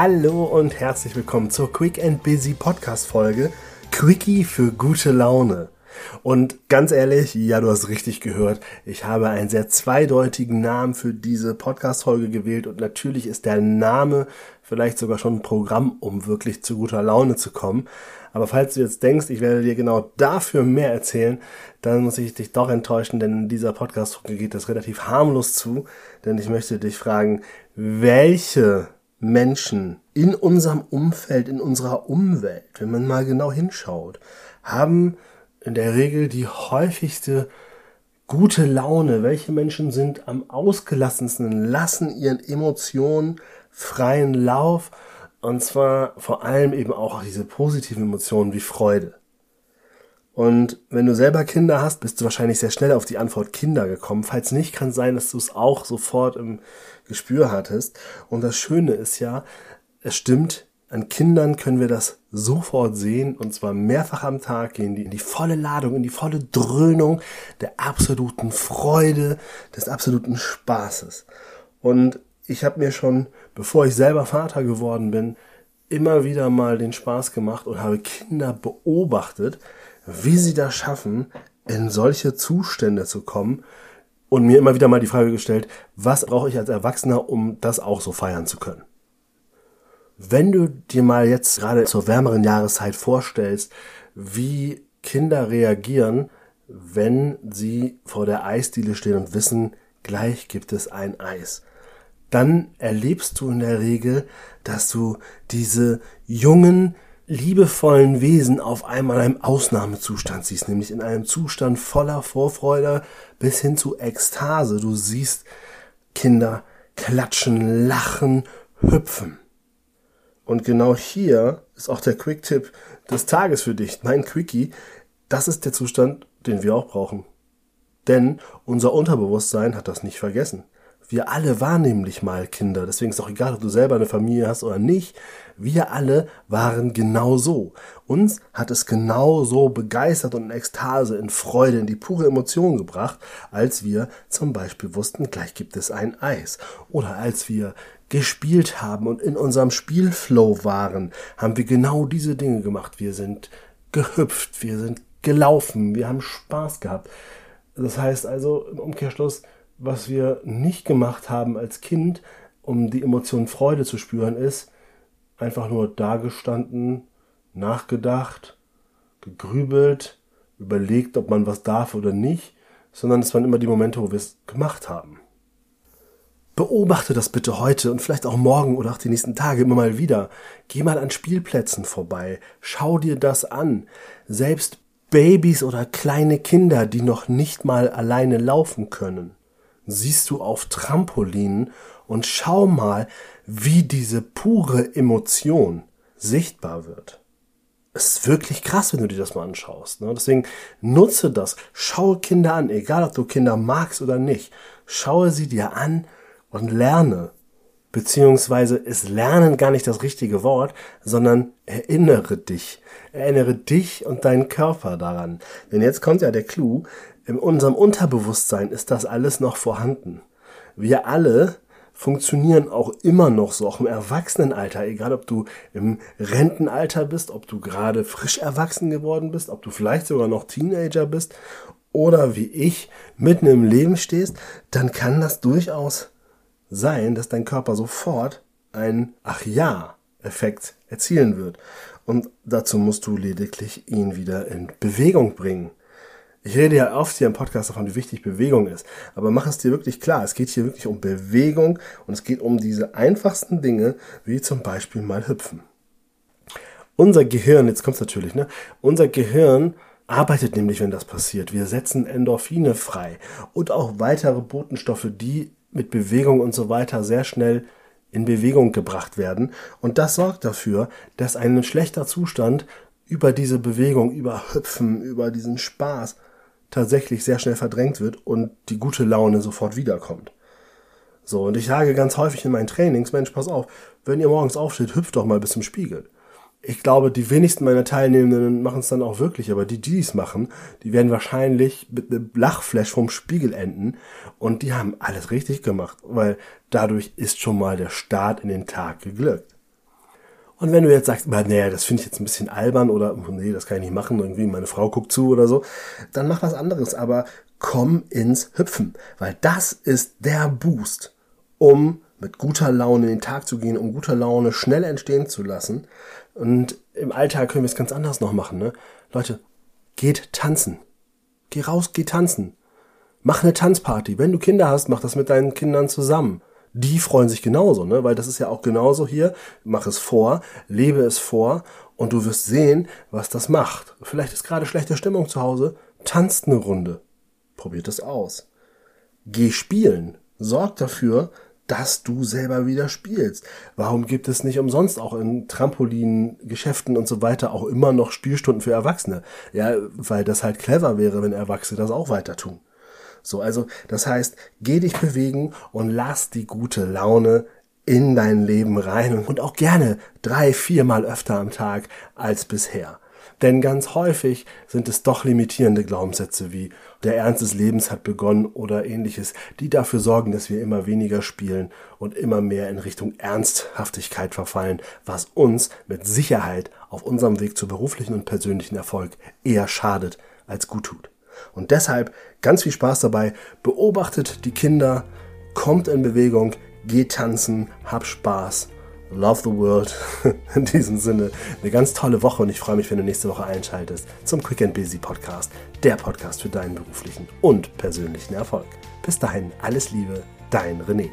Hallo und herzlich willkommen zur Quick and Busy Podcast Folge Quickie für gute Laune. Und ganz ehrlich, ja, du hast richtig gehört, ich habe einen sehr zweideutigen Namen für diese Podcast-Folge gewählt und natürlich ist der Name vielleicht sogar schon ein Programm, um wirklich zu guter Laune zu kommen. Aber falls du jetzt denkst, ich werde dir genau dafür mehr erzählen, dann muss ich dich doch enttäuschen, denn in dieser Podcast-Folge geht das relativ harmlos zu, denn ich möchte dich fragen, welche Menschen in unserem Umfeld, in unserer Umwelt, wenn man mal genau hinschaut, haben in der Regel die häufigste gute Laune. Welche Menschen sind am ausgelassensten, lassen ihren Emotionen freien Lauf, und zwar vor allem eben auch diese positiven Emotionen wie Freude. Und wenn du selber Kinder hast, bist du wahrscheinlich sehr schnell auf die Antwort Kinder gekommen. Falls nicht, kann es sein, dass du es auch sofort im Gespür hattest. Und das Schöne ist ja, es stimmt, an Kindern können wir das sofort sehen, und zwar mehrfach am Tag gehen die in die volle Ladung, in die volle Dröhnung der absoluten Freude, des absoluten Spaßes. Und ich habe mir schon, bevor ich selber Vater geworden bin, immer wieder mal den Spaß gemacht und habe Kinder beobachtet, wie sie das schaffen, in solche Zustände zu kommen, und mir immer wieder mal die Frage gestellt, was brauche ich als Erwachsener, um das auch so feiern zu können? Wenn du dir mal jetzt gerade zur wärmeren Jahreszeit vorstellst, wie Kinder reagieren, wenn sie vor der Eisdiele stehen und wissen, gleich gibt es ein Eis, dann erlebst du in der Regel, dass du diese jungen, liebevollen Wesen auf einmal in einem Ausnahmezustand siehst, nämlich in einem Zustand voller Vorfreude bis hin zu Ekstase. Du siehst Kinder klatschen, lachen, hüpfen. Und genau hier ist auch der Quick-Tipp des Tages für dich, mein Quickie. Das ist der Zustand, den wir auch brauchen. Denn unser Unterbewusstsein hat das nicht vergessen. Wir alle waren nämlich mal Kinder. Deswegen ist auch egal, ob du selber eine Familie hast oder nicht. Wir alle waren genau so. Uns hat es genau so begeistert und in Ekstase, in Freude, in die pure Emotion gebracht, als wir zum Beispiel wussten, gleich gibt es ein Eis. Oder als wir gespielt haben und in unserem Spielflow waren, haben wir genau diese Dinge gemacht. Wir sind gehüpft, wir sind gelaufen, wir haben Spaß gehabt. Das heißt also im Umkehrschluss, was wir nicht gemacht haben als Kind, um die Emotion Freude zu spüren, ist einfach nur dagestanden, nachgedacht, gegrübelt, überlegt, ob man was darf oder nicht, sondern es waren immer die Momente, wo wir es gemacht haben. Beobachte das bitte heute und vielleicht auch morgen oder auch die nächsten Tage immer mal wieder. Geh mal an Spielplätzen vorbei. Schau dir das an. Selbst Babys oder kleine Kinder, die noch nicht mal alleine laufen können, siehst du auf Trampolinen, und schau mal, wie diese pure Emotion sichtbar wird. Es ist wirklich krass, wenn du dir das mal anschaust. Ne? Deswegen nutze das. Schaue Kinder an, egal ob du Kinder magst oder nicht. Schaue sie dir an und lerne, beziehungsweise ist Lernen gar nicht das richtige Wort, sondern erinnere dich und deinen Körper daran. Denn jetzt kommt ja der Clou, in unserem Unterbewusstsein ist das alles noch vorhanden. Wir alle funktionieren auch immer noch so, auch im Erwachsenenalter, egal ob du im Rentenalter bist, ob du gerade frisch erwachsen geworden bist, ob du vielleicht sogar noch Teenager bist oder wie ich mitten im Leben stehst, dann kann das durchaus sein, dass dein Körper sofort einen Ach-ja-Effekt erzielen wird. Und dazu musst du lediglich ihn wieder in Bewegung bringen. Ich rede ja oft hier im Podcast davon, wie wichtig Bewegung ist. Aber mach es dir wirklich klar, es geht hier wirklich um Bewegung und es geht um diese einfachsten Dinge, wie zum Beispiel mal hüpfen. Unser Gehirn, jetzt kommt's natürlich, ne? Unser Gehirn arbeitet nämlich, wenn das passiert. Wir setzen Endorphine frei und auch weitere Botenstoffe, die mit Bewegung und so weiter sehr schnell in Bewegung gebracht werden. Und das sorgt dafür, dass ein schlechter Zustand über diese Bewegung, über Hüpfen, über diesen Spaß tatsächlich sehr schnell verdrängt wird und die gute Laune sofort wiederkommt. So, und ich sage ganz häufig in meinen Trainings, Mensch, pass auf, wenn ihr morgens aufsteht, hüpft doch mal bis zum Spiegel. Ich glaube, die wenigsten meiner Teilnehmenden machen es dann auch wirklich, aber die, die es machen, die werden wahrscheinlich mit einem Lachflash vom Spiegel enden, und die haben alles richtig gemacht, weil dadurch ist schon mal der Start in den Tag geglückt. Und wenn du jetzt sagst, nee, das finde ich jetzt ein bisschen albern oder nee, das kann ich nicht machen, irgendwie meine Frau guckt zu oder so, dann mach was anderes, aber komm ins Hüpfen, weil das ist der Boost, um mit guter Laune in den Tag zu gehen, um guter Laune schnell entstehen zu lassen. Und im Alltag können wir es ganz anders noch machen, ne? Leute, geht tanzen. Geh raus, geh tanzen. Mach eine Tanzparty. Wenn du Kinder hast, mach das mit deinen Kindern zusammen. Die freuen sich genauso, ne? Weil das ist ja auch genauso hier. Mach es vor, lebe es vor und du wirst sehen, was das macht. Vielleicht ist gerade schlechte Stimmung zu Hause. Tanzt eine Runde. Probiert es aus. Geh spielen. Sorg dafür, dass du selber wieder spielst. Warum gibt es nicht umsonst auch in Trampolingeschäften und so weiter auch immer noch Spielstunden für Erwachsene? Ja, weil das halt clever wäre, wenn Erwachsene das auch weiter tun. So, also das heißt, geh dich bewegen und lass die gute Laune in dein Leben rein und auch gerne 3-4 Mal öfter am Tag als bisher. Denn ganz häufig sind es doch limitierende Glaubenssätze wie der Ernst des Lebens hat begonnen oder ähnliches, die dafür sorgen, dass wir immer weniger spielen und immer mehr in Richtung Ernsthaftigkeit verfallen, was uns mit Sicherheit auf unserem Weg zu beruflichen und persönlichen Erfolg eher schadet als gut tut. Und deshalb ganz viel Spaß dabei, beobachtet die Kinder, kommt in Bewegung, geht tanzen, hab Spaß. Love the world. In diesem Sinne, eine ganz tolle Woche und ich freue mich, wenn du nächste Woche einschaltest zum Quick and Busy Podcast, der Podcast für deinen beruflichen und persönlichen Erfolg. Bis dahin, alles Liebe, dein René.